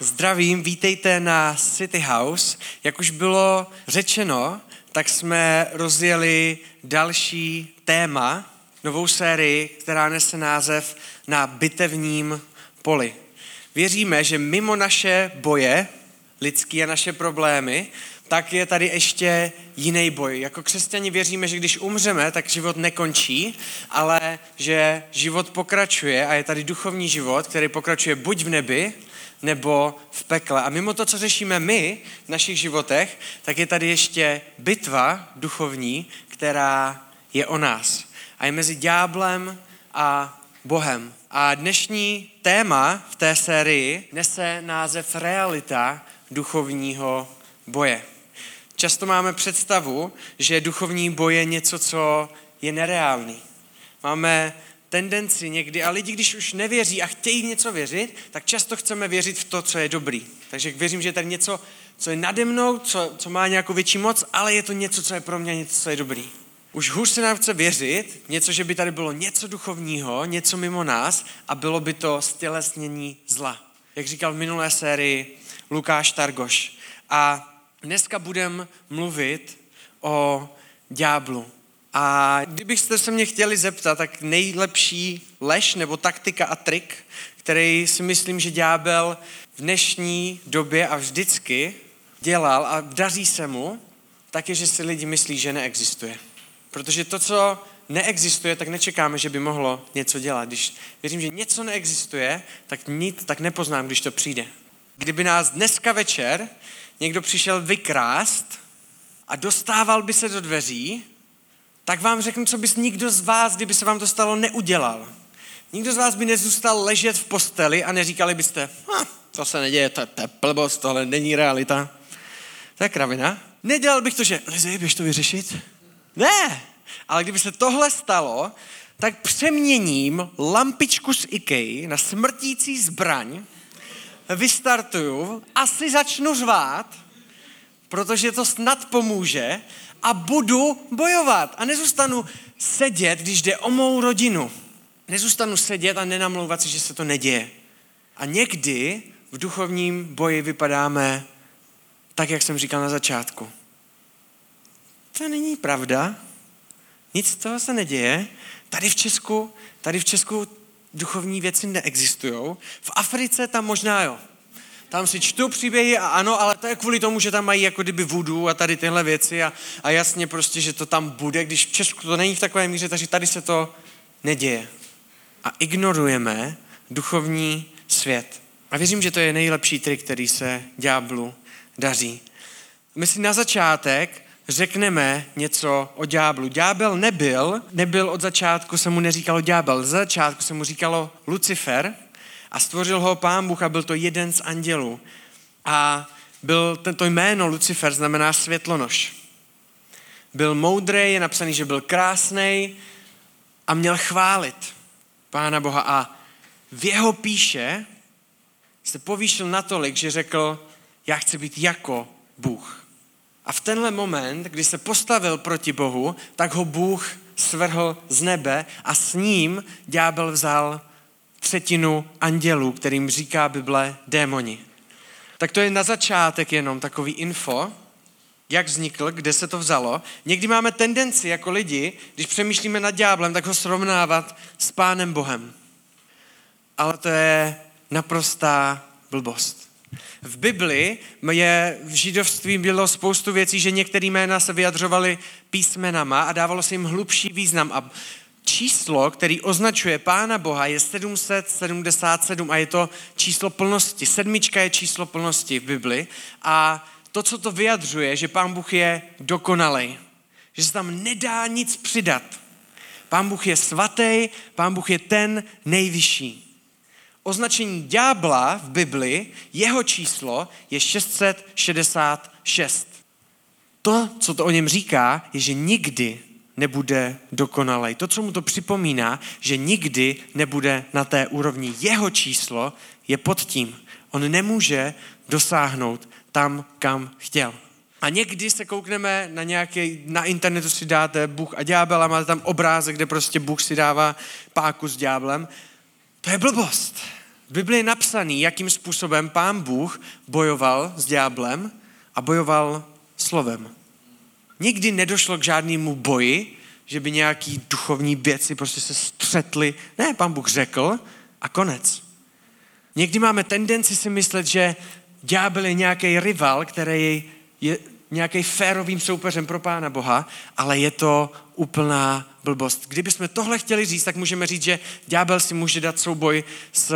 Zdravím, vítejte na City House. Jak už bylo řečeno, tak jsme rozjeli další téma, novou sérii, která nese název Na bitevním poli. Věříme, že mimo naše boje, lidské a naše problémy, tak je tady ještě jiný boj. Jako křesťani věříme, že když umřeme, tak život nekončí, ale že život pokračuje a je tady duchovní život, který pokračuje buď v nebi, nebo v pekle. A mimo to, co řešíme my v našich životech, tak je tady ještě bitva duchovní, která je o nás. A je mezi ďáblem a Bohem. A dnešní téma v té sérii nese název Realita duchovního boje. Často máme představu, že duchovní boj je něco, co je nereálný. Máme tendenci někdy, a lidi, když už nevěří a chtějí něco věřit, tak často chceme věřit v to, co je dobrý. Takže věřím, že je tady něco, co je nade mnou, co má nějakou větší moc, ale je to něco, co je pro mě, něco, co je dobrý. Už hůř se nám chce věřit, něco, že by tady bylo něco duchovního, něco mimo nás a bylo by to stělesnění zla. Jak říkal v minulé sérii Lukáš Targoš. A dneska budeme mluvit o ďáblu. A kdybyste se mě chtěli zeptat, tak nejlepší lež nebo taktika a trik, který si myslím, že ďábel v dnešní době a vždycky dělal a daří se mu, tak je, že si lidi myslí, že neexistuje. Protože to, co neexistuje, tak nečekáme, že by mohlo něco dělat. Když věřím, že něco neexistuje, tak nepoznám, když to přijde. Kdyby nás dneska večer někdo přišel vykrást a dostával by se do dveří, tak vám řeknu, co bys nikdo z vás, kdyby se vám to stalo, neudělal. Nikdo z vás by nezůstal ležet v posteli a neříkali byste, to se neděje, to je plbost, tohle není realita. To je kravina. Nedělal bych to, že Lizy, běž to vyřešit. Ne, ale kdyby se tohle stalo, tak přeměním lampičku z IKEA na smrtící zbraň, vystartuju, asi začnu řvát, protože to snad pomůže, a budu bojovat. A nezůstanu sedět, když jde o mou rodinu. Nezůstanu sedět a nenamlouvat si, že se to neděje. A někdy v duchovním boji vypadáme tak, jak jsem říkal na začátku. To není pravda. Nic z toho se neděje. Tady v Česku duchovní věci neexistujou. V Africe tam možná jo. Tam si čtu příběhy a ano, ale to je kvůli tomu, že tam mají jako kdyby voodoo a tady tyhle věci a jasně prostě, že to tam bude, když v Česku to není v takové míře, takže tady se to neděje. A ignorujeme duchovní svět. A věřím, že to je nejlepší trik, který se ďáblu daří. My si na začátek řekneme něco o ďáblu. Ďábel nebyl od začátku, se mu neříkalo ďábel, z začátku se mu říkalo Lucifer, a stvořil ho Pán Bůh a byl to jeden z andělů. A byl tento jméno Lucifer, znamená světlonož. Byl moudrý, je napsaný, že byl krásný a měl chválit Pána Boha. A v jeho píše se povýšil natolik, že řekl, já chci být jako Bůh. A v tenhle moment, kdy se postavil proti Bohu, tak ho Bůh svrhl z nebe a s ním ďábel vzal třetinu andělů, kterým říká Bible démoni. Tak to je na začátek jenom takový info, jak vznikl, kde se to vzalo. Někdy máme tendenci jako lidi, když přemýšlíme nad ďáblem, tak ho srovnávat s Pánem Bohem. Ale to je naprostá blbost. V Bibli v židovství bylo spoustu věcí, že některé jména se vyjadřovaly písmenama a dávalo se jim hlubší význam. A číslo, který označuje Pána Boha, je 777 a je to číslo plnosti. 7 je číslo plnosti v Bibli a to, co to vyjadřuje, že Pán Bůh je dokonalej. Že se tam nedá nic přidat. Pán Bůh je svatý, Pán Bůh je ten nejvyšší. Označení ďábla v Bibli, jeho číslo je 666. To, co to o něm říká, je, že nikdy nebude dokonalej. To, co mu to připomíná, že nikdy nebude na té úrovni. Jeho číslo je pod tím. On nemůže dosáhnout tam, kam chtěl. A někdy se koukneme na internetu si dáte Bůh a ďábel a máte tam obrázek, kde prostě Bůh si dává páku s ďáblem. To je blbost. V Biblii je napsaný, jakým způsobem Pán Bůh bojoval s ďáblem a bojoval slovem. Nikdy nedošlo k žádnému boji, že by nějaký duchovní věci prostě se střetly. Ne, Pán Bůh řekl a konec. Někdy máme tendenci si myslet, že ďábel je nějaký rival, který je nějakým férovým soupeřem pro Pána Boha, ale je to úplná blbost. Kdybychom tohle chtěli říct, tak můžeme říct, že ďábel si může dát souboj s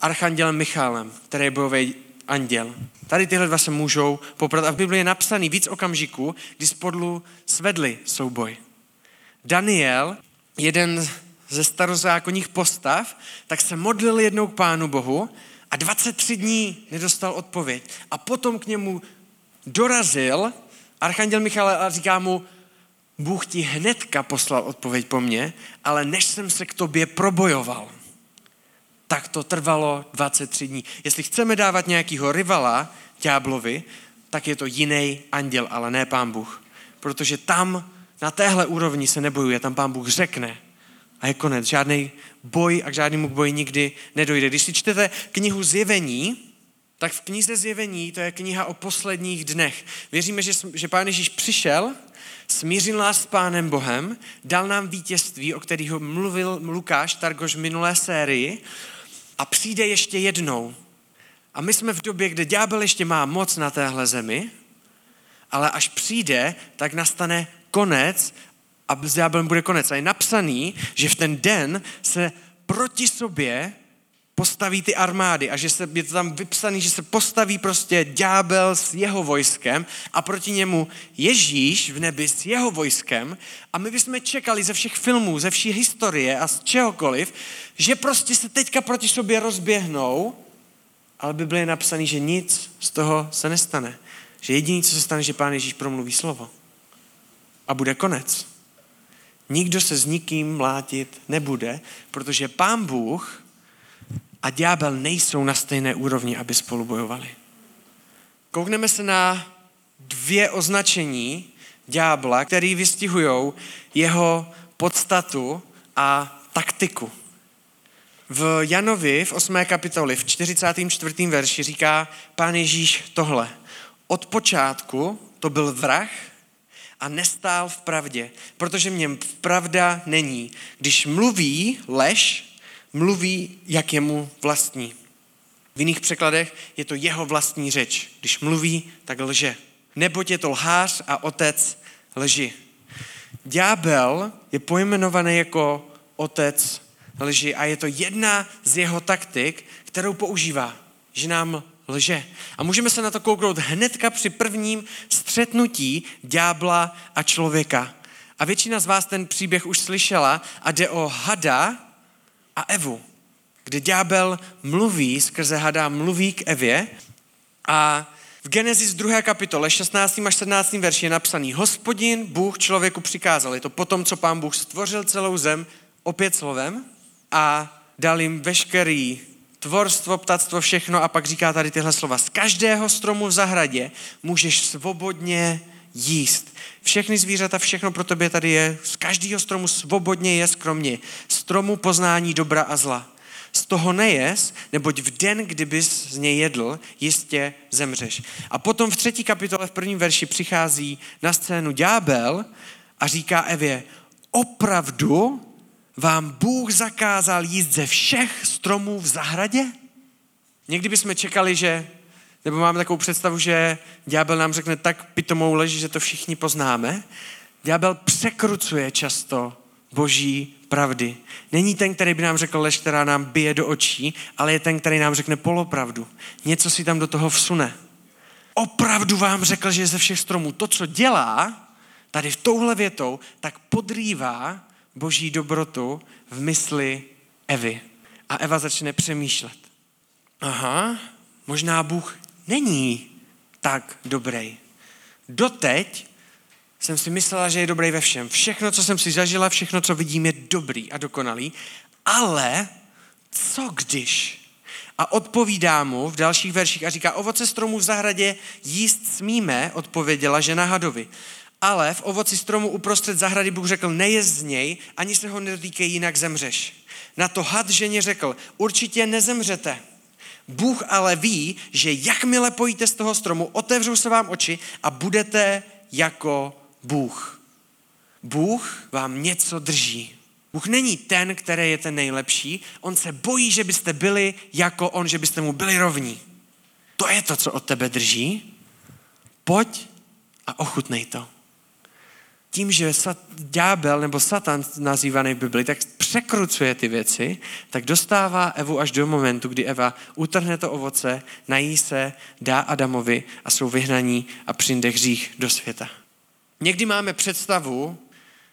archandělem Michálem, který je bojový anděl. Tady tyhle dva se můžou poprat a v Biblii je napsaný víc okamžiků, kdy spolu svedli souboj. Daniel, jeden ze starozákonních postav, tak se modlil jednou k Pánu Bohu a 23 dní nedostal odpověď. A potom k němu dorazil archanděl Michal a říká mu, Bůh ti hnedka poslal odpověď po mně, ale než jsem se k tobě probojoval, tak to trvalo 23 dní. Jestli chceme dávat nějakého rivala ďáblovi, tak je to jiný anděl, ale ne Pán Bůh. Protože tam na téhle úrovni se nebojuje, tam Pán Bůh řekne a je konec. Žádný boj a k žádnému boji nikdy nedojde. Když si čtete knihu Zjevení, tak v knize Zjevení, to je kniha o posledních dnech. Věříme, že Pán Ježíš přišel, smířil nás s Pánem Bohem, dal nám vítězství, o kterého mluvil Lukáš Targoš v minulé sérii a přijde ještě jednou. A my jsme v době, kde ďábel ještě má moc na téhle zemi, ale až přijde, tak nastane konec a s ďáblem bude konec. A je napsaný, že v ten den se proti sobě postaví ty armády a že se, je to tam vypsaný, že se postaví prostě ďábel s jeho vojskem a proti němu Ježíš v nebi s jeho vojskem a my bychom čekali ze všech filmů, ze vší historie a z čehokoliv, že prostě se teďka proti sobě rozběhnou, ale Bible je napsaný, že nic z toho se nestane. Že jediné, co se stane, že Pán Ježíš promluví slovo a bude konec. Nikdo se s nikým mlátit nebude, protože Pán Bůh a ďábel nejsou na stejné úrovni, aby spolu bojovali. Koukneme se na dvě označení ďábla, které vystihují jeho podstatu a taktiku. V Janovi v 8. kapitoli v 44. verši říká Pán Ježíš tohle. Od počátku to byl vrah a nestál v pravdě, protože v něm pravda není. Když mluví lež, mluví, jak je mu vlastní. V jiných překladech je to jeho vlastní řeč. Když mluví, tak lže. Neboť je to lhář a otec lži. Ďábel je pojmenovaný jako otec lži a je to jedna z jeho taktik, kterou používá, že nám lže. A můžeme se na to kouknout hnedka při prvním střetnutí ďábla a člověka. A většina z vás ten příběh už slyšela a jde o hada a Evu, kde ďábel mluví, skrze hada mluví k Evě a v Genesis 2. kapitole 16. až 17. verši je napsaný Hospodin Bůh člověku přikázal, je to potom, co Pán Bůh stvořil celou zem, opět slovem a dal jim veškerý tvorstvo, ptactvo, všechno a pak říká tady tyhle slova. Z každého stromu v zahradě můžeš svobodně jíst. Všechny zvířata, všechno pro tebe tady je. Z každého stromu svobodně je skromně. Stromu poznání dobra a zla. Z toho nejes, neboť v den, kdybys z něj jedl, jistě zemřeš. A potom v 3. kapitole v 1. verši přichází na scénu ďábel a říká Evě, opravdu vám Bůh zakázal jíst ze všech stromů v zahradě? Někdy bychom čekali, že nebo máme takovou představu, že ďábel nám řekne tak pitomou lež, že to všichni poznáme. Ďábel překrucuje často boží pravdy. Není ten, který by nám řekl lež, která nám bije do očí, ale je ten, který nám řekne polopravdu. Něco si tam do toho vsune. Opravdu vám řekl, že ze všech stromů. To, co dělá tady v touhle větou, tak podrývá boží dobrotu v mysli Evy. A Eva začne přemýšlet. Aha, možná Bůh není tak dobrý. Doteď jsem si myslela, že je dobrý ve všem. Všechno, co jsem si zažila, všechno, co vidím, je dobrý a dokonalý. Ale co když? A odpovídá mu v dalších verších a říká, ovoce stromů v zahradě jíst smíme, odpověděla žena hadovi. ale v ovoci stromu uprostřed zahrady Bůh řekl, nejezd z něj, ani se ho nedotýkej, jinak zemřeš. Na to had ženě řekl, určitě nezemřete. Bůh ale ví, že jakmile pojíte z toho stromu, otevřou se vám oči a budete jako Bůh. Bůh vám něco drží. Bůh není ten, který je ten nejlepší. On se bojí, že byste byli jako on, že byste mu byli rovní. To je to, co od tebe drží. Pojď a ochutnej to. Tím, že ďábel nebo satan nazývaný v Bibli, tak překrucuje ty věci, tak dostává Evu až do momentu, kdy Eva utrhne to ovoce, nají se, dá Adamovi a jsou vyhnaní a přijde hřích do světa. Někdy máme představu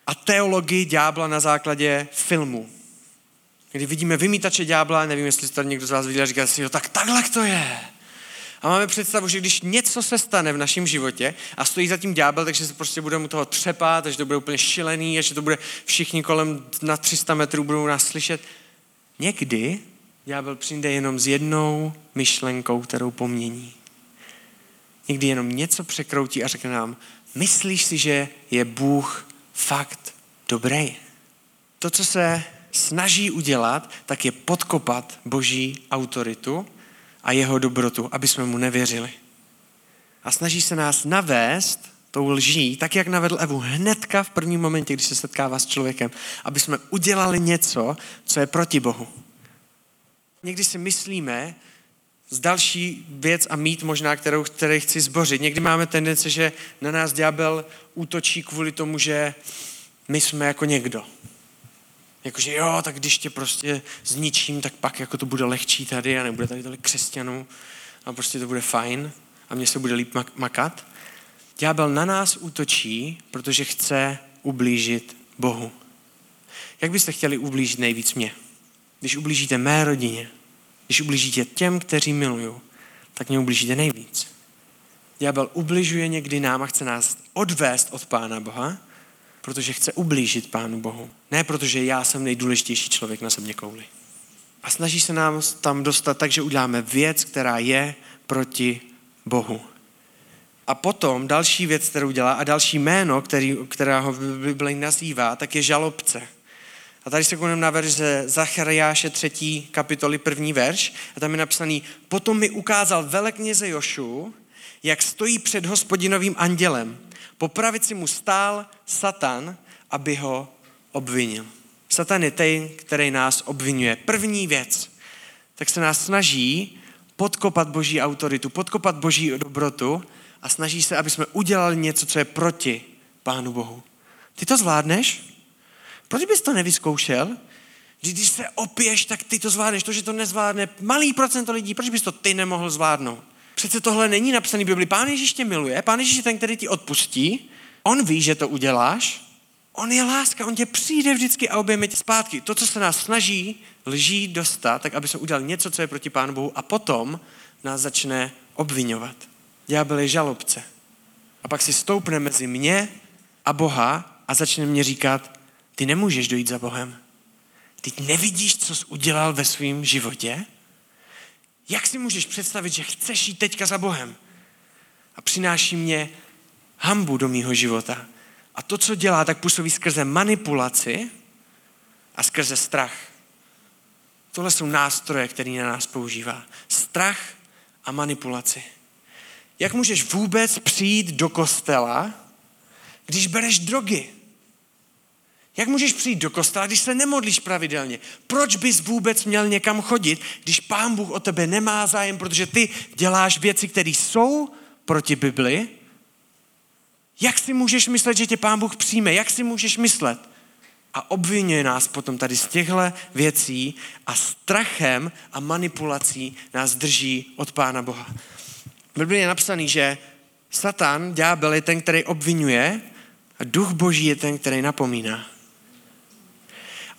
a teologii ďábla na základě filmu. Kdy vidíme vymítače ďábla, nevím, jestli to někdo z vás viděl, říká si, jo, tak takhle to je. A máme představu, že když něco se stane v našem životě a stojí za tím ďábel, takže se prostě budeme u toho třepat, že to bude úplně šilený, že to bude všichni kolem na 300 metrů budou nás slyšet. Někdy ďábel přijde jenom s jednou myšlenkou, kterou pomění. Někdy jenom něco překroutí a řekne nám, myslíš si, že je Bůh fakt dobrý? To, co se snaží udělat, tak je podkopat Boží autoritu a jeho dobrotu, aby jsme mu nevěřili. A snaží se nás navést tou lží, tak jak navedl Evu hnedka v prvním momentě, když se setkává s člověkem, aby jsme udělali něco, co je proti Bohu. Někdy si myslíme, z další věc a mít možná, které chci zbořit. Někdy máme tendence, že na nás ďábel útočí kvůli tomu, že my jsme jako někdo. Jakože jo, tak když tě prostě zničím, tak pak jako to bude lehčí tady a nebude tady tolik křesťanů a prostě to bude fajn a mně se bude líp makat. Ďábel na nás útočí, protože chce ublížit Bohu. Jak byste chtěli ublížit nejvíc mě? Když ublížíte mé rodině, když ublížíte těm, kteří miluju, tak mě ublížíte nejvíc. Ďábel ubližuje někdy nám a chce nás odvést od Pána Boha, protože chce ublížit Pánu Bohu. Ne protože já jsem nejdůležitější člověk na země kouli. A snaží se nám tam dostat tak, že uděláme věc, která je proti Bohu. A potom další věc, kterou dělá a další jméno, která ho Bible nazývá, tak je žalobce. A tady se koukneme na verš ze Zachariáše 3. kapitoly 1. verš a tam je napsaný, potom mi ukázal velekněze Jošu, jak stojí před Hospodinovým andělem. Po pravici mu stál Satan, aby ho obvinil. Satan je ten, který nás obvinuje. První věc, tak se nás snaží podkopat Boží autoritu, podkopat Boží dobrotu a snaží se, aby jsme udělali něco, co je proti Pánu Bohu. Ty to zvládneš? Proč bys to nevyzkoušel? Když se opiješ, tak ty to zvládneš. To, že to nezvládne malý procento lidí, proč bys to ty nemohl zvládnout? Přece tohle není napsaný v Bibli. Pán Ježíš tě miluje, Pán Ježíš je ten, který ti odpustí. On ví, že to uděláš. On je láska, on tě přijde vždycky a objeme tě zpátky. To, co se nás snaží lží dostat, tak aby se udělal něco, co je proti Pánu Bohu a potom nás začne obvinovat. Ďábel je žalobce. A pak si stoupne mezi mě a Boha a začne mě říkat, ty nemůžeš dojít za Bohem. Ty nevidíš, co jsi udělal ve svém životě? Jak si můžeš představit, že chceš jít teďka za Bohem? A přináší mě hanbu do mýho života. A to, co dělá, tak působí skrze manipulaci a skrze strach. Tohle jsou nástroje, které na nás používá. Strach a manipulaci. Jak můžeš vůbec přijít do kostela, když bereš drogy? Jak můžeš přijít do kostela, když se nemodlíš pravidelně? Proč bys vůbec měl někam chodit, když Pán Bůh o tebe nemá zájem, protože ty děláš věci, které jsou proti Bibli? Jak si můžeš myslet, že tě Pán Bůh přijme? Jak si můžeš myslet? A obvinuje nás potom tady z těchto věcí a strachem a manipulací nás drží od Pána Boha. V Bibli je napsaný, že Satan, ďábel, je ten, který obvinuje a Duch Boží je ten, který napomíná.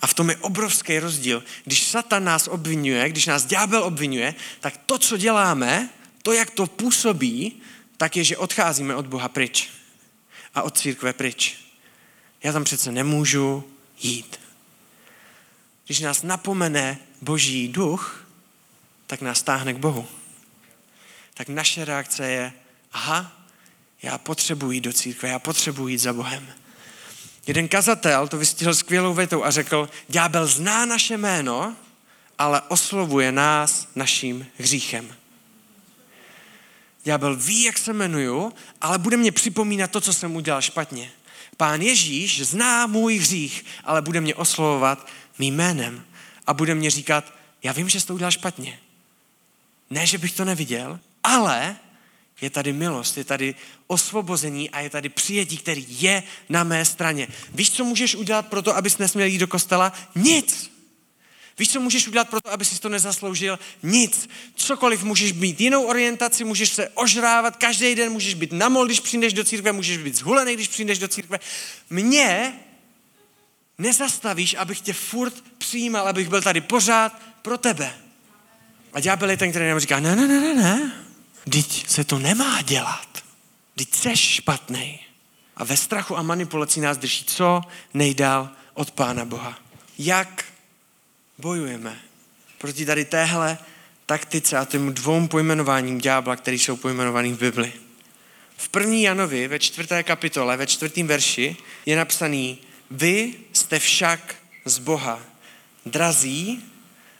A v tom je obrovský rozdíl. Když Satan nás obvinuje, když nás ďábel obvinuje, tak to, co děláme, to, jak to působí, tak je, že odcházíme od Boha pryč. A od církve pryč. Já tam přece nemůžu jít. Když nás napomene Boží duch, tak nás táhne k Bohu. Tak naše reakce je, aha, Já potřebuji jít do církve, já potřebuji jít za Bohem. Jeden kazatel to vystihl skvělou větou a řekl, ďábel zná naše jméno, ale oslovuje nás naším hříchem. Ďábel ví, jak se jmenuju, ale bude mě připomínat to, co jsem udělal špatně. Pán Ježíš zná můj hřích, ale bude mě oslovovat mým jménem a bude mě říkat, já vím, že jsi to udělal špatně. Ne, že bych to neviděl, ale je tady milost, je tady osvobození a je tady přijetí, který je na mé straně. Víš, co můžeš udělat pro to, abys nesměl jít do kostela? Nic. Víš, co můžeš udělat pro to, abys si to nezasloužil? Nic. Cokoliv, můžeš mít jinou orientaci, můžeš se ožrávat každý den, můžeš být namol, když přijdeš do církve, můžeš být zhulený, když přijdeš do církve. Mě nezastavíš, abych tě furt přijímal, abych byl tady pořád pro tebe. A ďábel je ten, který nám říká, ne. Vždyť se to nemá dělat. Vždyť seš špatnej. A ve strachu a manipulaci nás drží co nejdál od Pána Boha. Jak bojujeme proti tady téhle taktice a těm dvou pojmenováním ďábla, které jsou pojmenovaný v Bibli? V 1. Janovi ve 4. kapitole, ve 4. verši je napsaný: Vy jste však z Boha drazí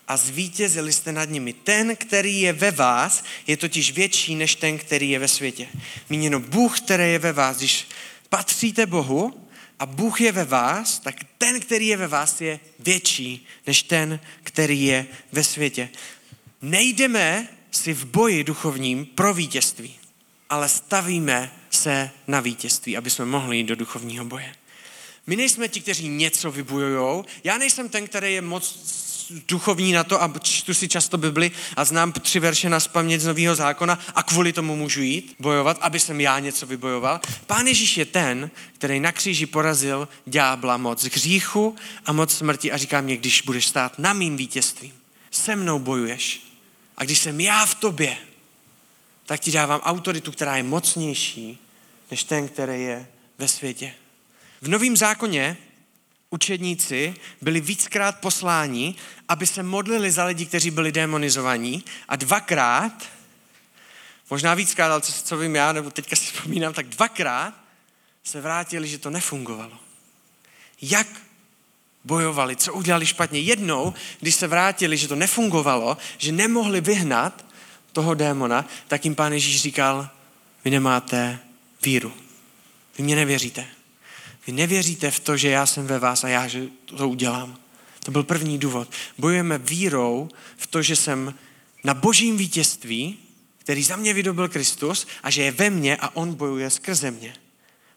a zvítězili jste nad nimi. Ten, který je ve vás, je totiž větší než ten, který je ve světě. Míněno Bůh, který je ve vás. Když patříte Bohu a Bůh je ve vás, tak ten, který je ve vás, je větší než ten, který je ve světě. Nejdeme si v boji duchovním pro vítězství, ale stavíme se na vítězství, aby jsme mohli jít do duchovního boje. My nejsme ti, kteří něco vybojujou. Já nejsem ten, který je moc duchovní na to a čtu si často Bibli a znám 3 verše na spaměť z Nového zákona a kvůli tomu můžu jít bojovat, aby jsem já něco vybojoval. Pán Ježíš je ten, který na kříži porazil ďábla, moc hříchu a moc smrti a říká mě, když budeš stát na mým vítězství, se mnou bojuješ a když jsem já v tobě, tak ti dávám autoritu, která je mocnější než ten, který je ve světě. V Novém zákoně učedníci byli víckrát posláni, aby se modlili za lidi, kteří byli démonizovaní a dvakrát, možná víckrát, ale co vím já, nebo teďka si vzpomínám, tak dvakrát se vrátili, že to nefungovalo. Jak bojovali, co udělali špatně? Jednou, když se vrátili, že to nefungovalo, že nemohli vyhnat toho démona, tak jim Pán Ježíš říkal, vy nemáte víru, vy mě nevěříte. Vy nevěříte v to, že já jsem ve vás a já že to udělám. To byl první důvod. Bojujeme vírou v to, že jsem na božím vítězství, který za mě vydobil Kristus a že je ve mně a on bojuje skrze mě.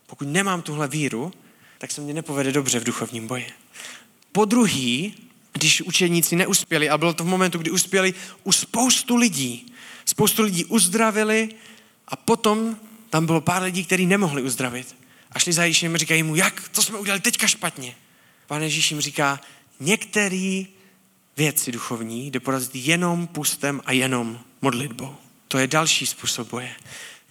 Pokud nemám tuhle víru, tak se mě nepovede dobře v duchovním boji. Podruhý, když učeníci neuspěli, a bylo to v momentu, kdy uspěli u spoustu lidí uzdravili a potom tam bylo pár lidí, kteří nemohli uzdravit. A šli za Ježíšem a říkají mu, jak? To jsme udělali teďka špatně. Pán Ježíš jim říká, některé věci duchovní jde porazit jenom pustem a jenom modlitbou. To je další způsob boje.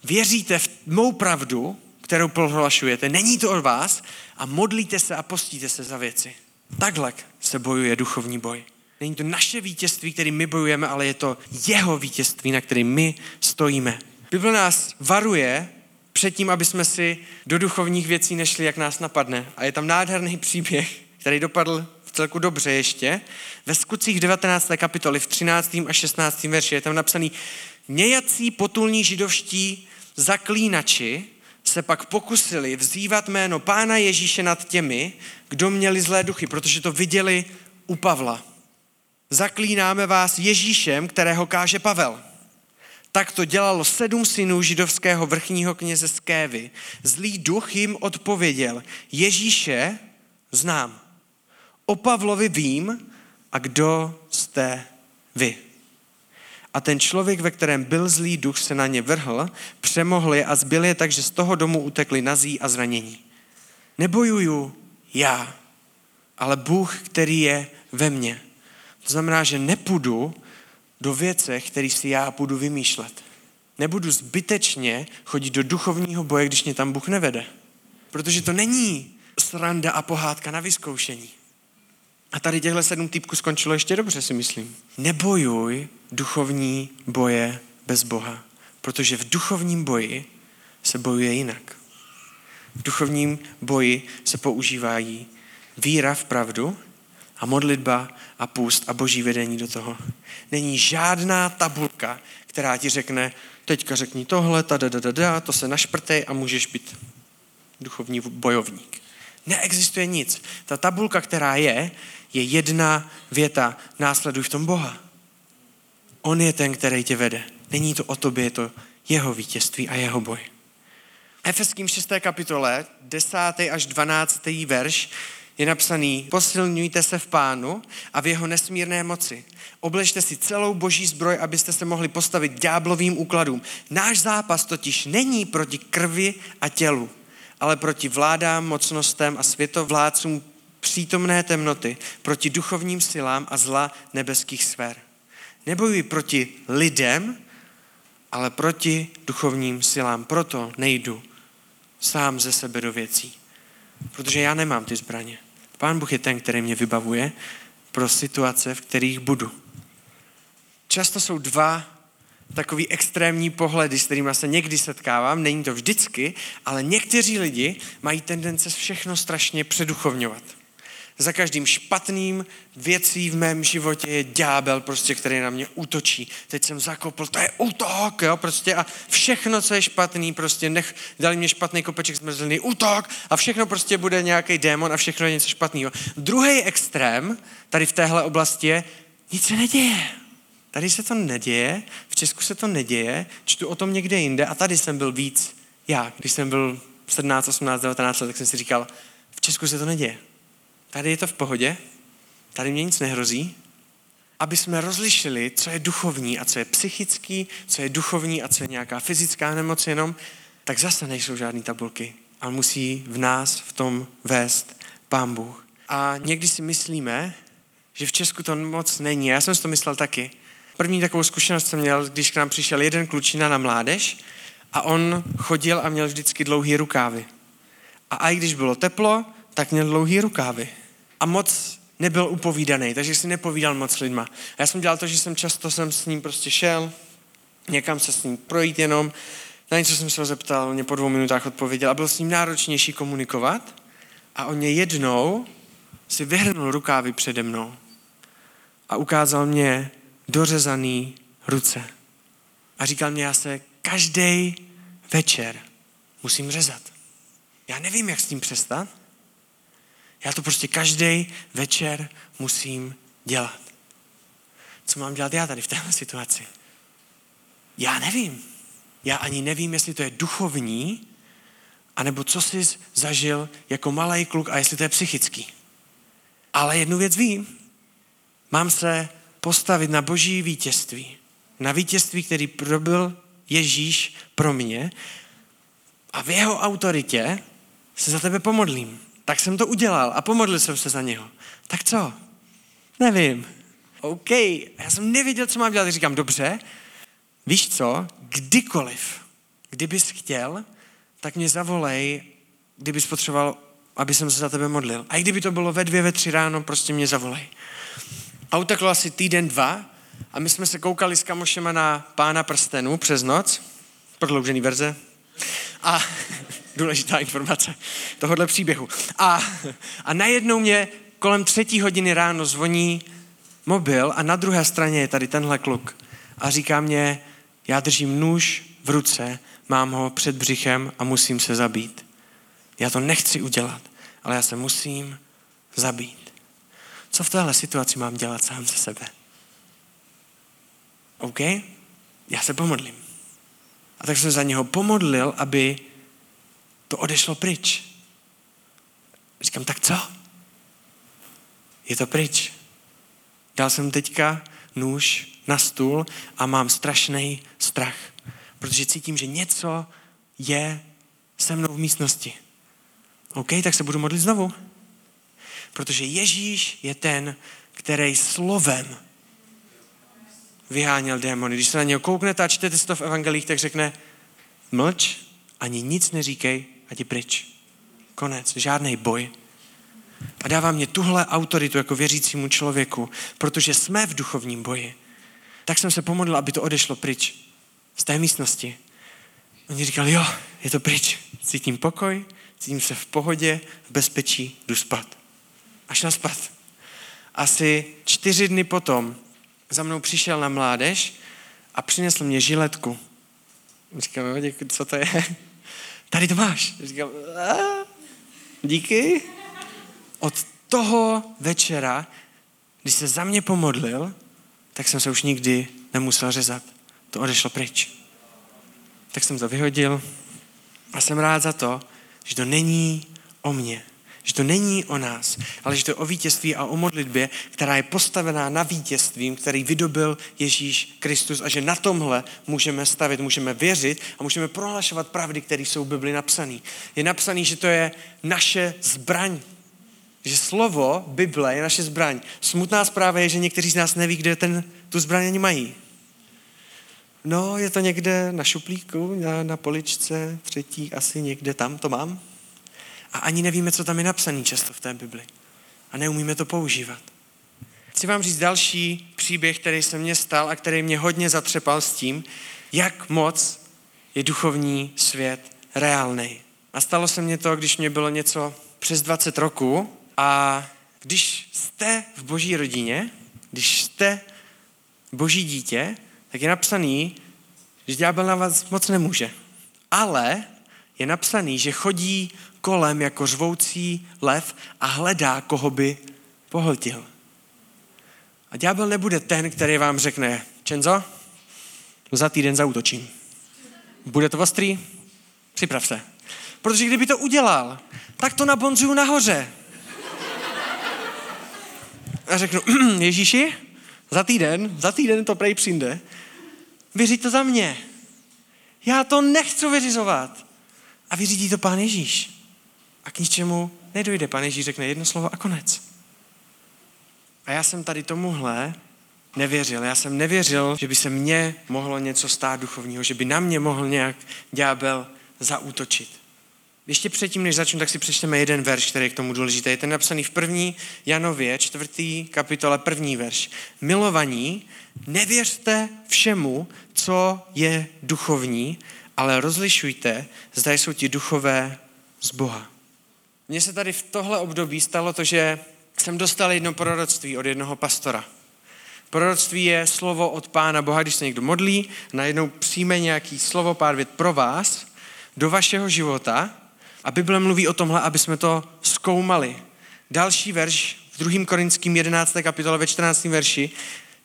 Věříte v mou pravdu, kterou prohlašujete, není to od vás a modlíte se a postíte se za věci. Takhle se bojuje duchovní boj. Není to naše vítězství, který my bojujeme, ale je to jeho vítězství, na kterém my stojíme. Bible nás varuje předtím, aby jsme si do duchovních věcí nešli, jak nás napadne. A je tam nádherný příběh, který dopadl v celku dobře ještě. Ve Skutcích 19. kapitoli v 13. a 16. verši je tam napsaný: Nějací potulní židovští zaklínači se pak pokusili vzývat jméno Pána Ježíše nad těmi, kdo měli zlé duchy, protože to viděli u Pavla. Zaklínáme vás Ježíšem, kterého káže Pavel. Tak to dělalo 7 synů židovského vrchního kněze z Kévy. Zlý duch jim odpověděl, Ježíše znám, o Pavlovi vím, a kdo jste vy? A ten člověk, ve kterém byl zlý duch, se na ně vrhl, přemohl je a zbyl je tak, že z toho domu utekli nazí a zranění. Nebojuju já, ale Bůh, který je ve mně. To znamená, že nepůjdu do věcech, které si já budu vymýšlet. Nebudu zbytečně chodit do duchovního boje, když mě tam Bůh nevede. Protože to není sranda a pohádka na vyzkoušení. A tady těchto 7 týpků skončilo ještě dobře, si myslím. Nebojuj duchovní boje bez Boha. Protože v duchovním boji se bojuje jinak. V duchovním boji se používají víra v pravdu a modlitba a půst a boží vedení do toho. Není žádná tabulka, která ti řekne, teďka řekni tohle, to se našprtej a můžeš být duchovní bojovník. Neexistuje nic. Ta tabulka, která je jedna věta, následuj v tom Boha. On je ten, který tě vede. Není to o tobě, je to jeho vítězství a jeho boj. Efeským 6. kapitole, 10. až 12. verš, je napsaný, posilňujte se v Pánu a v jeho nesmírné moci. Obležte si celou boží zbroj, abyste se mohli postavit ďáblovým úkladům. Náš zápas totiž není proti krvi a tělu, ale proti vládám, mocnostem a světovládcům přítomné temnoty, proti duchovním silám a zla nebeských sfér. Nebojuji proti lidem, ale proti duchovním silám. Proto nejdu sám ze sebe do věcí. Protože já nemám ty zbraně. Pán Bůh je ten, který mě vybavuje pro situace, v kterých budu. Často jsou dva takový extrémní pohledy, s kterými se někdy setkávám, není to vždycky, ale někteří lidi mají tendence všechno strašně předuchovňovat. Za každým špatným věcí v mém životě je ďábel, prostě, který na mě útočí. Teď jsem zakopl, to je útok, jo, prostě a všechno, co je špatný, prostě dali mě špatný kopeček zmrzliny, útok a všechno prostě bude nějaký démon a všechno je něco špatného. Druhý extrém tady v téhle oblasti je, nic se neděje. Tady se to neděje, v Česku se to neděje, čtu o tom někde jinde a tady jsem byl víc. Já, když jsem byl 17, 18, 19 let, tak jsem si říkal, v Česku se to neděje. Tady je to v pohodě, tady mě nic nehrozí, aby jsme rozlišili, co je duchovní a co je psychický, co je duchovní a co je nějaká fyzická nemoc jenom, tak zase nejsou žádný tabulky, ale musí v nás v tom vést Pán Bůh. A někdy si myslíme, že v Česku to moc není, já jsem si to myslel taky. První takovou zkušenost jsem měl, když k nám přišel jeden klučina na mládež a on chodil a měl vždycky dlouhý rukávy. A i když bylo teplo, tak měl dlouhý rukávy. A moc nebyl upovídaný, takže si nepovídal moc lidma. A já jsem dělal to, že jsem často s ním prostě šel, někam se s ním projít jenom, na něco jsem se ho zeptal, mě po 2 minutách odpověděl a byl s ním náročnější komunikovat a on mě jednou si vyhrnul rukávy přede mnou a ukázal mě dořezaný ruce. A říkal mě, já se každý večer musím řezat. Já nevím, jak s tím přestat, já to prostě každý večer musím dělat. Co mám dělat já tady v této situaci? Já nevím. Já ani nevím, jestli to je duchovní, anebo co jsi zažil jako malej kluk a jestli to je psychický. Ale jednu věc vím. Mám se postavit na boží vítězství. Na vítězství, který probil Ježíš pro mě a v jeho autoritě se za tebe pomodlím. Tak jsem to udělal a pomodlil jsem se za něho. Tak co? Nevím. OK, já jsem nevěděl, co mám dělat. Tak říkám, dobře, víš co, kdykoliv, kdybys chtěl, tak mě zavolej, kdybys potřeboval, aby jsem se za tebe modlil. A i kdyby to bylo ve 2, ve 3 ráno, prostě mě zavolej. A uteklo asi týden, 2 a my jsme se koukali s kamošema na Pána prstenů přes noc, prodloužený verze, a důležitá informace tohohle příběhu. A najednou mě kolem 3:00 ráno zvoní mobil a na druhé straně je tady tenhle kluk. A říká mě, já držím nůž v ruce, mám ho před břichem a musím se zabít. Já to nechci udělat, ale já se musím zabít. Co v téhle situaci mám dělat sám ze sebe? OK? Já se pomodlím. A tak jsem za něho pomodlil, aby to odešlo pryč. Říkám, tak co? Je to pryč. Dal jsem teďka nůž na stůl a mám strašný strach, protože cítím, že něco je se mnou v místnosti. OK, tak se budu modlit znovu. Protože Ježíš je ten, který slovem vyháněl démony. Když se na něho kouknete a čtete si to v evangelích, tak řekne mlč, ani nic neříkej, a ti pryč. Konec, žádnej boj. A dává mě tuhle autoritu jako věřícímu člověku, protože jsme v duchovním boji. Tak jsem se pomodlil, aby to odešlo pryč z té místnosti. Oni říkali, jo, je to pryč. Cítím pokoj, cítím se v pohodě, v bezpečí, jdu spát. A šla spát. Asi 4 dny potom za mnou přišel na mládež a přinesl mě žiletku. Říkám, jo, děkuji, co to je? Tady to máš. Říkám, díky. Od toho večera, když se za mě pomodlil, tak jsem se už nikdy nemusel řezat. To odešlo pryč. Tak jsem to vyhodil a jsem rád za to, že to není o mně, že to není o nás, ale že to je o vítězství a o modlitbě, která je postavená na vítězstvím, který vydobil Ježíš Kristus a že na tomhle můžeme stavit, můžeme věřit a můžeme prohlašovat pravdy, které jsou v Bibli napsané. Je napsané, že to je naše zbraň, že slovo Bible je naše zbraň. Smutná zpráva je, že někteří z nás neví, kde tu zbraň ani mají. No, je to někde na šuplíku, na poličce, 3. asi někde tam, to mám. A ani nevíme, co tam je napsané často v té Bibli. A neumíme to používat. Chci vám říct další příběh, který se mně stal a který mě hodně zatřepal s tím, jak moc je duchovní svět reálnej. A stalo se mně to, když mě bylo něco přes 20 roků a když jste v boží rodině, když jste boží dítě, tak je napsaný, že ďábel na vás moc nemůže. Ale je napsaný, že chodí kolem jako řvoucí lev a hledá, koho by pohltil. A ďábel nebude ten, který vám řekne, Čenzo, za týden zaútočím. Bude to ostrý? Připrav se. Protože kdyby to udělal, tak to nabonzuju nahoře. A řeknu, Ježíši, za týden to prej přijde. Vyřiď to za mě. Já to nechci vyřizovat. A vyřídí to Pán Ježíš. A k ničemu nedojde. Pán Ježíš řekne jedno slovo a konec. A já jsem tady tomuhle nevěřil. Já jsem nevěřil, že by se mně mohlo něco stát duchovního, že by na mě mohl nějak ďábel zaútočit. Ještě předtím, než začnu, tak si přečteme jeden verš, který je k tomu důležitý. Je ten napsaný v 1. Janově, 4. kapitole, 1. verš. Milovaní, nevěřte všemu, co je duchovní, ale rozlišujte, zda jsou ti duchové z Boha. Mně se tady v tohle období stalo to, že jsem dostal jedno proroctví od jednoho pastora. Proroctví je slovo od Pána Boha, když se někdo modlí, najednou přijme nějaký slovo, pár vět pro vás, do vašeho života, a Bible mluví o tomhle, aby jsme to zkoumali. Další verš v 2. Korinským 11. kapitole ve 14. verši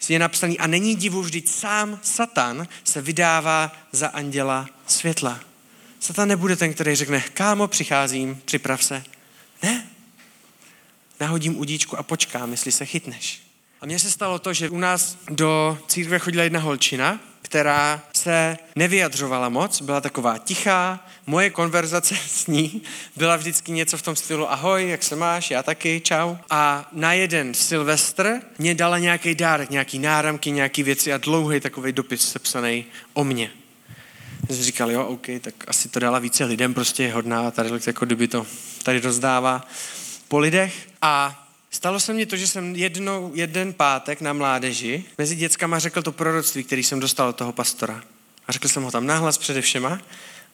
je napsaný a není divu, vždyť sám Satan se vydává za anděla světla. Satan nebude ten, který řekne, kámo, přicházím, připrav se. Ne. Nahodím udíčku a počkám, jestli se chytneš. A mně se stalo to, že u nás do církve chodila jedna holčina, která se nevyjadřovala moc, byla taková tichá, moje konverzace s ní byla vždycky něco v tom stylu ahoj, jak se máš, já taky, čau. A na jeden Silvestr mě dala nějaký dárek, nějaký náramky, nějaký věci a dlouhý takovej dopis sepsaný o mně. Já jsem říkal, jo, OK, tak asi to dala více lidem, prostě je hodná, tady jako kdyby to tady rozdává po lidech. A stalo se mně to, že jsem jeden pátek na mládeži mezi dětskama řekl to proroctví, který jsem dostal od toho pastora. A řekl jsem ho tam nahlas přede všema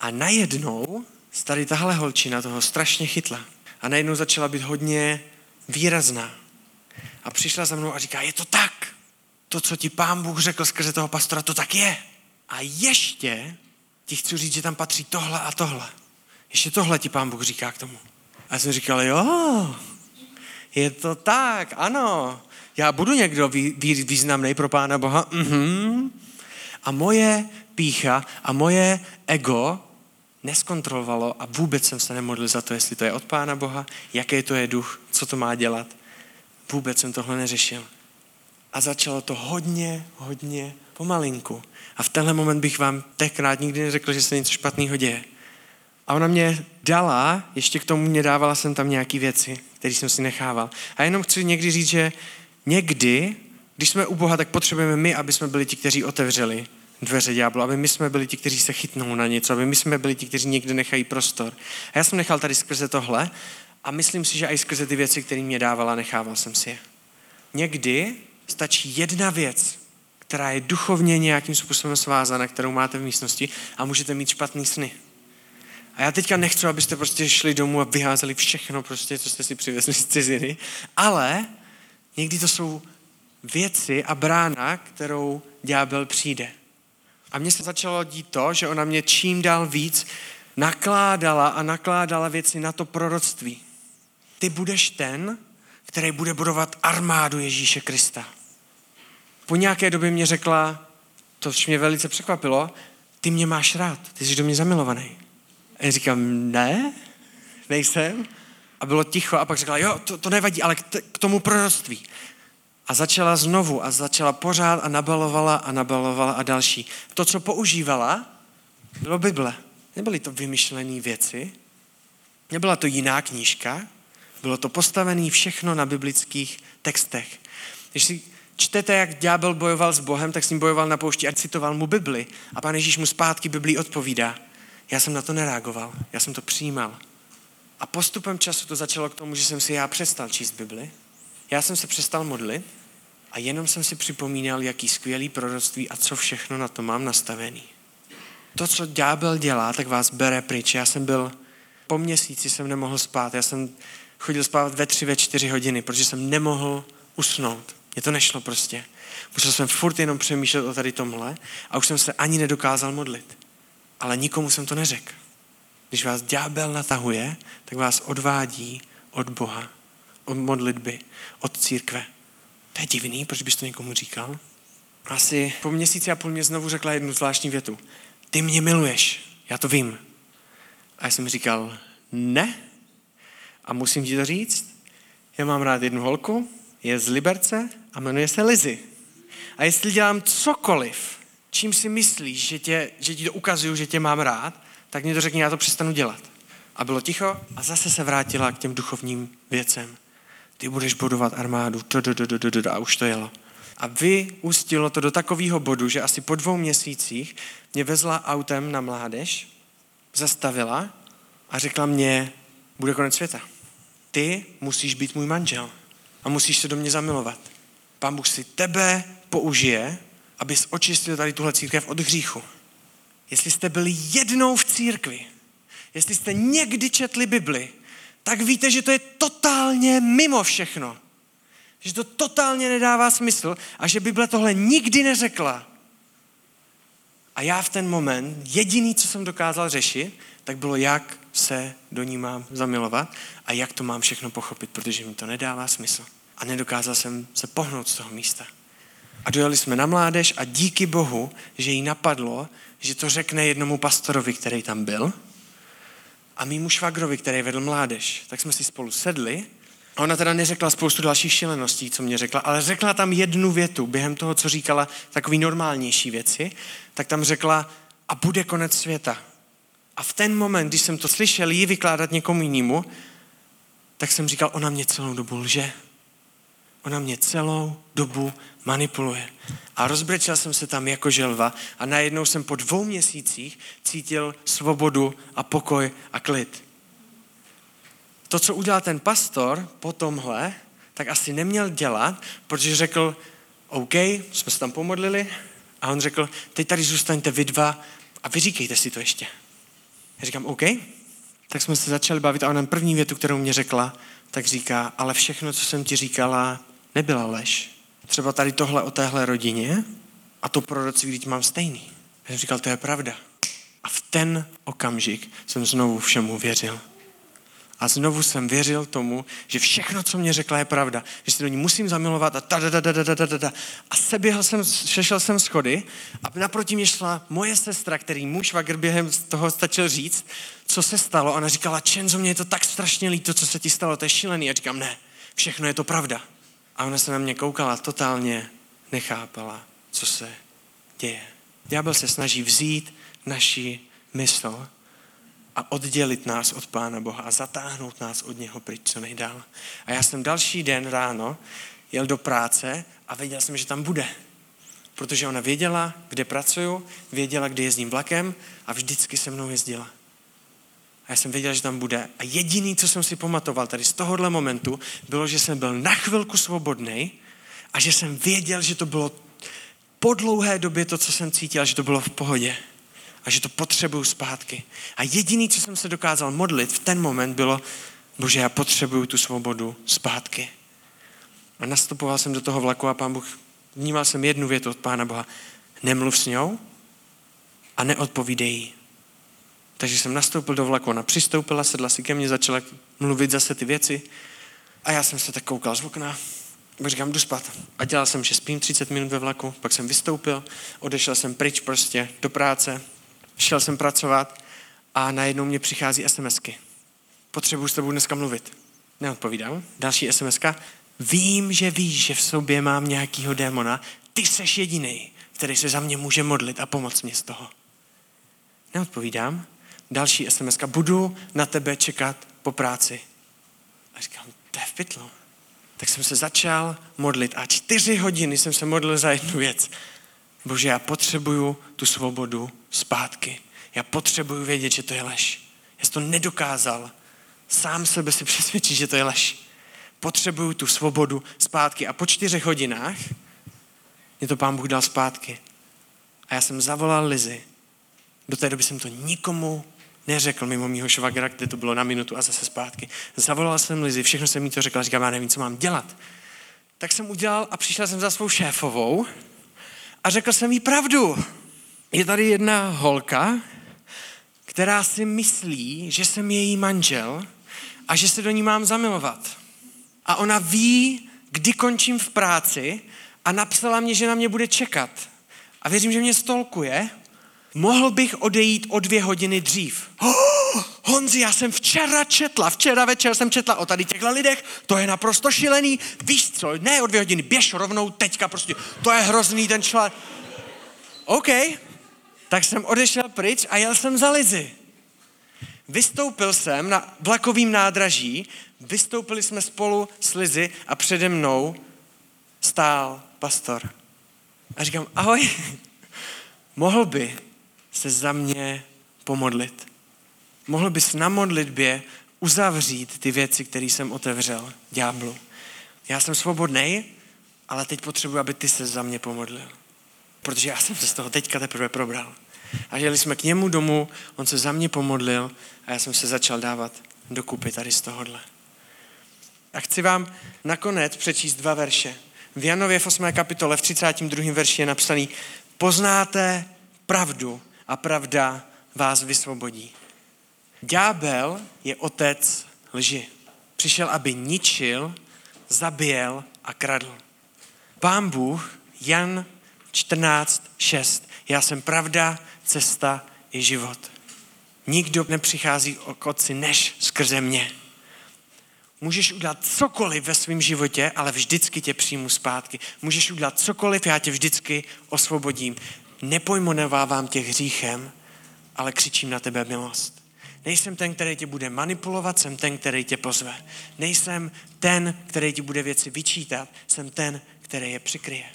a najednou tady tahle holčina toho strašně chytla. A najednou začala být hodně výrazná. A přišla za mnou a říká, je to tak. To, co ti Pán Bůh řekl skrze toho pastora, to tak je. A ještě ti chci říct, že tam patří tohle a tohle. Ještě tohle ti Pán Bůh říká k tomu. A jsem říkal, jo, je to tak, ano. Já budu někdo významný pro Pána Boha. Mm-hmm. A moje pýcha a moje ego neskontrolovalo a vůbec jsem se nemodlil za to, jestli to je od Pána Boha, jaký to je duch, co to má dělat. Vůbec jsem tohle neřešil. A začalo to hodně pomalinku. A v tenhle moment bych vám tenkrát nikdy neřekl, že se něco špatného děje. A ona mě dala, ještě k tomu mě dávala jsem tam nějaký věci, který jsem si nechával. A jenom chci někdy říct, že někdy, když jsme u Boha, tak potřebujeme my, aby jsme byli ti, kteří otevřeli dveře ďáblu, aby my jsme byli ti, kteří se chytnou na něco, aby my jsme byli ti, kteří někde nechají prostor. A já jsem nechal tady skrze tohle a myslím si, že i skrze ty věci, které mě dávala, nechával jsem si je. Někdy stačí jedna věc, která je duchovně nějakým způsobem svázána, kterou máte v místnosti a můžete mít špatný sny. A já teďka nechci, abyste prostě šli domů a vyházeli všechno, prostě, co jste si přivezli z ciziny, ale někdy to jsou věci a brána, kterou ďábel přijde. A mně se začalo dít to, že ona mě čím dál víc nakládala věci na to proroctví. Ty budeš ten, který bude budovat armádu Ježíše Krista. Po nějaké době mě řekla, to mě velice překvapilo, ty mě máš rád, ty jsi do mě zamilovaný. A já říkám, ne, nejsem. A bylo ticho a pak řekla, jo, to nevadí, ale k tomu proroctví. A začala znovu a začala pořád a nabalovala a další. To, co používala, bylo Bible. Nebyly to vymyšlené věci, nebyla to jiná knížka, bylo to postavené všechno na biblických textech. Když si čtete, jak ďábel bojoval s Bohem, tak s ním bojoval na poušti a citoval mu Bibli. A Pán Ježíš mu zpátky Biblii odpovídá. Já jsem na to nereagoval, já jsem to přijímal. A postupem času to začalo k tomu, že jsem si já přestal číst Bibli, já jsem se přestal modlit a jenom jsem si připomínal, jaký skvělý proroctví a co všechno na to mám nastavený. To, co ďábel dělá, tak vás bere pryč. Po měsíci jsem nemohl spát. Já jsem chodil spát ve 3, ve 4 hodiny, protože jsem nemohl usnout. Mně to nešlo prostě. Musel jsem furt jenom přemýšlet o tady tomhle a už jsem se ani nedokázal modlit. Ale nikomu jsem to neřekl. Když vás ďábel natahuje, tak vás odvádí od Boha, od modlitby, od církve. To je divný, proč bys to někomu říkal? Asi po měsíci a půl mě znovu řekla jednu zvláštní větu. Ty mě miluješ, já to vím. A já jsem říkal, ne. A musím ti to říct, já mám rád jednu holku, je z Liberce a jmenuje se Lizy. A jestli dělám cokoliv, čím si myslíš, že ti to ukazuju, že tě mám rád, tak mě to řekni, já to přestanu dělat. A bylo ticho a zase se vrátila k těm duchovním věcem. Ty budeš budovat armádu, a už to jelo. A vyústilo to do takového bodu, že asi po 2 měsících mě vezla autem na mládež, zastavila a řekla mě, bude konec světa. Ty musíš být můj manžel a musíš se do mě zamilovat. Pán Bůh si tebe použije, abys očistil tady tuhle církev od hříchu. Jestli jste byli jednou v církvi, jestli jste někdy četli Bibli, tak víte, že to je totálně mimo všechno. Že to totálně nedává smysl a že Bible tohle nikdy neřekla. A já v ten moment, jediný, co jsem dokázal řešit, tak bylo, jak se do ní mám zamilovat a jak to mám všechno pochopit, protože mi to nedává smysl. A nedokázal jsem se pohnout z toho místa. A dojeli jsme na mládež a díky Bohu, že jí napadlo, že to řekne jednomu pastorovi, který tam byl, a mýmu švagrovi, který vedl mládež. Tak jsme si spolu sedli. A ona teda neřekla spoustu dalších šileností, co mě řekla, ale řekla tam jednu větu během toho, co říkala takový normálnější věci, tak tam řekla a bude konec světa. A v ten moment, když jsem to slyšel jí vykládat někomu jinému, tak jsem říkal, ona mě celou dobu lže. Ona mě celou dobu manipuluje. A rozbrečel jsem se tam jako želva a najednou jsem po 2 měsících cítil svobodu a pokoj a klid. To, co udělal ten pastor po tomhle, tak asi neměl dělat, protože řekl, OK, jsme se tam pomodlili a on řekl, teď tady zůstaňte vy dva a vyříkejte si to ještě. Já říkám, OK, tak jsme se začali bavit a ona první větu, kterou mě řekla, tak říká, ale všechno, co jsem ti říkala, nebyla lež. Třeba tady tohle o téhle rodině a to proroctví, když mám stejný. Já jsem říkal, to je pravda. A v ten okamžik jsem znovu všemu věřil. A znovu jsem věřil tomu, že všechno, co mě řekla, je pravda. Že se do ní musím zamilovat a A šel jsem schody a naproti mě šla moje sestra, který můj švagr během toho stačil říct, co se stalo. Ona říkala, Čenzo, mě je to tak strašně líto, co se ti stalo, to je šílený. A říkám, ne, všechno je to pravda. A ona se na mě koukala, totálně nechápala, co se děje. Ďábel se snaží vzít naši mysl a oddělit nás od Pána Boha a zatáhnout nás od něho pryč co nejdál. A já jsem další den ráno jel do práce a věděl jsem, že tam bude. Protože ona věděla, kde pracuju, věděla, kde jezdím vlakem a vždycky se mnou jezdila. A já jsem věděl, že tam bude. A jediný, co jsem si pamatoval tady z tohohle momentu, bylo, že jsem byl na chvilku svobodnej a že jsem věděl, že to bylo po dlouhé době to, co jsem cítil, že to bylo v pohodě a že to potřebuju zpátky. A jediný, co jsem se dokázal modlit v ten moment, bylo, Bože, já potřebuju tu svobodu zpátky. A nastupoval jsem do toho vlaku a Pán Bůh, vnímal jsem jednu větu od Pána Boha. Nemluv s ňou a neodpovídej jí. Takže jsem nastoupil do vlaku, ona přistoupila, sedla si ke mně, začala mluvit zase ty věci a já jsem se tak koukal z okna a říkám, jdu spát. A dělal jsem, že spím 30 minut ve vlaku, pak jsem vystoupil, odešel jsem pryč prostě do práce, šel jsem pracovat a najednou mě přichází SMSky. Potřebuji s tebou dneska mluvit. Neodpovídám. Další SMSka. Vím, že v sobě mám nějakýho démona. Ty seš jedinej, který se za mě může modlit a pomoct mě z toho. Neodpovídám. Další SMSka. Budu na tebe čekat po práci. A říkám, to je v pytlu. Tak jsem se začal modlit a 4 hodiny jsem se modlil za jednu věc. Bože, já potřebuju tu svobodu zpátky. Já potřebuju vědět, že to je lež. Já jsem to nedokázal sám sebe si přesvědčit, že to je lež. Potřebuju tu svobodu zpátky. A po 4 hodinách mě to Pán Bůh dal zpátky. A já jsem zavolal Lizy. Do té doby jsem to nikomu neřekl, mimo mýho švagra, kde to bylo na minutu a zase zpátky. Zavolal jsem Lizy, všechno jsem jí to řekl, říkám, já nevím, co mám dělat. Tak jsem udělal a přišel jsem za svou šéfovou a řekl jsem jí pravdu. Je tady jedna holka, která si myslí, že jsem její manžel a že se do ní mám zamilovat. A ona ví, kdy končím v práci a napsala mě, že na mě bude čekat. A věřím, že mě stalkuje. Mohl bych odejít o 2 hodiny dřív. Honzi, já jsem včera večer jsem četla o tady těchto lidech, to je naprosto šilený, víš co, ne o 2 hodiny, běž rovnou teďka prostě, to je hrozný ten člověk. OK, tak jsem odešel pryč a jel jsem za Lizy. Vystoupil jsem na vlakovým nádraží, vystoupili jsme spolu s Lizy a přede mnou stál pastor. A říkám, ahoj, mohl by se za mě pomodlit? Mohl bys na modlitbě uzavřít ty věci, které jsem otevřel ďáblu? Já jsem svobodnej, ale teď potřebuji, aby ty se za mě pomodlil. Protože já jsem se z toho teďka teprve probral. A jeli jsme k němu domů, on se za mě pomodlil a já jsem se začal dávat dokupy tady z tohohle. A chci vám nakonec přečíst 2 verše. V Janově v 8. kapitole v 32. verši je napsaný: Poznáte pravdu a pravda vás vysvobodí. Ďábel je otec lži. Přišel, aby ničil, zabíjel a kradl. Pán Bůh, Jan 14:6. Já jsem pravda, cesta i život. Nikdo nepřichází k otci než skrze mě. Můžeš udělat cokoliv ve svém životě, ale vždycky tě přijmu zpátky. Můžeš udělat cokoliv, já tě vždycky osvobodím. Nepojmenovávám tě hříchem, ale křičím na tebe milost. Nejsem ten, který tě bude manipulovat, jsem ten, který tě pozve. Nejsem ten, který ti bude věci vyčítat, jsem ten, který je přikryje.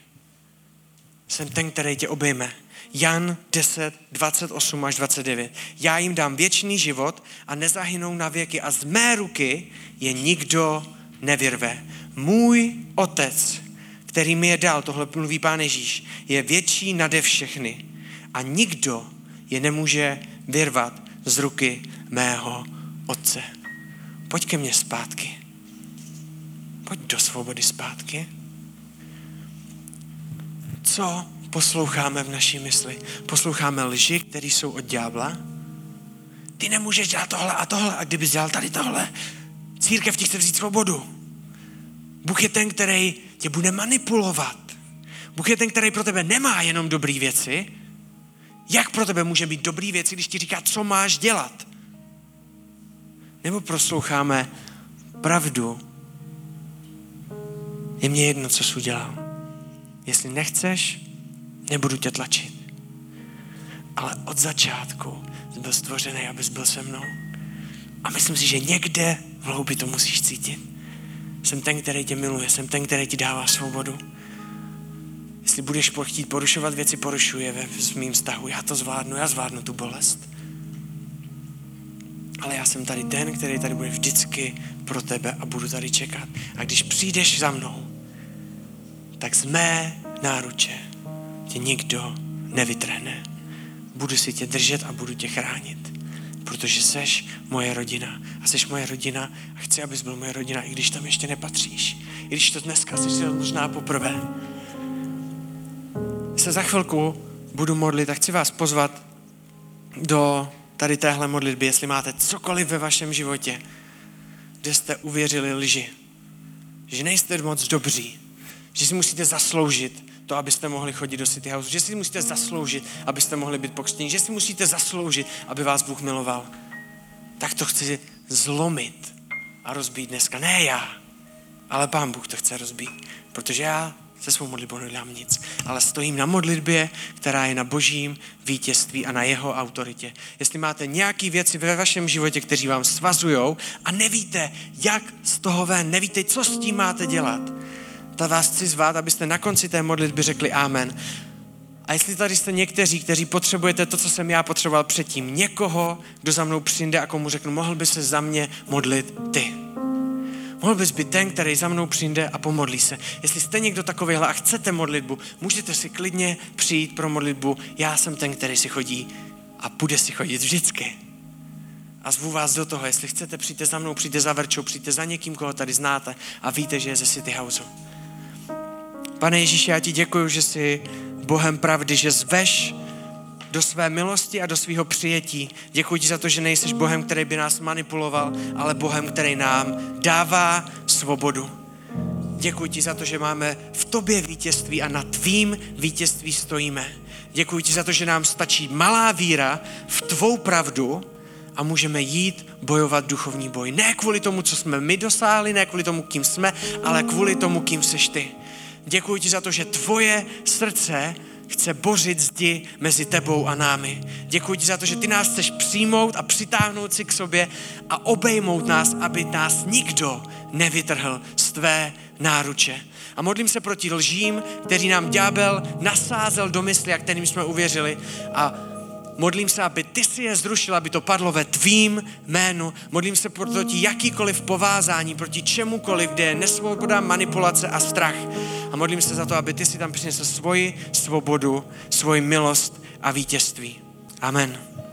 Jsem ten, který tě obejme. Jan 10, 28 až 29. Já jim dám věčný život a nezahynou na věky a z mé ruky je nikdo nevyrve. Můj otec, který mi je dal, tohle mluví Pán Ježíš, je větší nade všechny a nikdo je nemůže vyrvat z ruky mého otce. Pojď ke mně zpátky. Pojď do svobody zpátky. Co posloucháme v naší mysli? Posloucháme lži, které jsou od ďábla. Ty nemůžeš dělat tohle a tohle, a kdybys dělal tady tohle, církev ti chce vzít svobodu. Bůh je ten, který tě bude manipulovat. Bůh je ten, který pro tebe nemá jenom dobrý věci. Jak pro tebe může být dobrý věci, když ti říká, co máš dělat? Nebo posloucháme pravdu. Je mně jedno, co jsi udělal. Jestli nechceš, nebudu tě tlačit. Ale od začátku jsi byl stvořený, abys byl se mnou. A myslím si, že někde v hloubi to musíš cítit. Jsem ten, který tě miluje, jsem ten, který ti dává svobodu. Jestli budeš chtít porušovat věci, porušuje v mým vztahu. Já to zvládnu, já zvládnu tu bolest. Ale já jsem tady ten, který tady bude vždycky pro tebe a budu tady čekat. A když přijdeš za mnou, tak z mé náruče tě nikdo nevytrhne. Budu si tě držet a budu tě chránit, protože seš moje rodina a seš moje rodina a chci, abys byl moje rodina, i když tam ještě nepatříš. I když to dneska seš to možná poprvé. Se za chvilku budu modlit a chci vás pozvat do tady téhle modlitby, jestli máte cokoliv ve vašem životě, kde jste uvěřili lži, že nejste moc dobří, že si musíte zasloužit to, abyste mohli chodit do City House, že si musíte zasloužit, abyste mohli být pokřtěni, že si musíte zasloužit, aby vás Bůh miloval. Tak to chci zlomit a rozbít dneska. Ne já, ale Pán Bůh to chce rozbít, protože já se svou modlitbou nedělám nic, ale stojím na modlitbě, která je na Božím vítězství a na jeho autoritě. Jestli máte nějaké věci ve vašem životě, kteří vám svazujou a nevíte, jak z toho ven, nevíte, co s tím máte dělat, tak vás chci zvát, abyste na konci té modlitby řekli amen. A jestli tady jste někteří, kteří potřebujete to, co jsem já potřeboval předtím, někoho, kdo za mnou přijde a komu řeknu, mohl by se za mě modlit ty. Mohl bys být ten, který za mnou přijde a pomodlí se. Jestli jste někdo takovýhle a chcete modlitbu, můžete si klidně přijít pro modlitbu. Já jsem ten, který si chodí a bude si chodit vždycky. A zvu vás do toho, jestli chcete, přijďte za mnou, přijďte za Verčou, přijďte za někým, koho tady znáte a víte, že je ze City House. Pane Ježíši, já ti děkuju, že jsi Bohem pravdy, že zveš do své milosti a do svého přijetí. Děkuji ti za to, že nejseš Bohem, který by nás manipuloval, ale Bohem, který nám dává svobodu. Děkuji ti za to, že máme v tobě vítězství a na tvým vítězství stojíme. Děkuji ti za to, že nám stačí malá víra v tvou pravdu a můžeme jít bojovat duchovní boj. Ne kvůli tomu, co jsme my dosáhli, ne kvůli tomu, kým jsme, ale kvůli tomu, kým seš ty. Děkuji ti za to, že tvoje srdce chce bořit zdi mezi tebou a námi. Děkuji ti za to, že ty nás chceš přijmout a přitáhnout si k sobě a obejmout nás, aby nás nikdo nevytrhl z tvé náruče. A modlím se proti lžím, který nám ďábel nasázel do mysli a kterým jsme uvěřili, a modlím se, aby ty si je zrušil, aby to padlo ve tvým jménu. Modlím se proti jakýkoliv povázání, proti čemukoliv, kde je nesvoboda, manipulace a strach. A modlím se za to, aby ty si tam přinesl svoji svobodu, svoji milost a vítězství. Amen.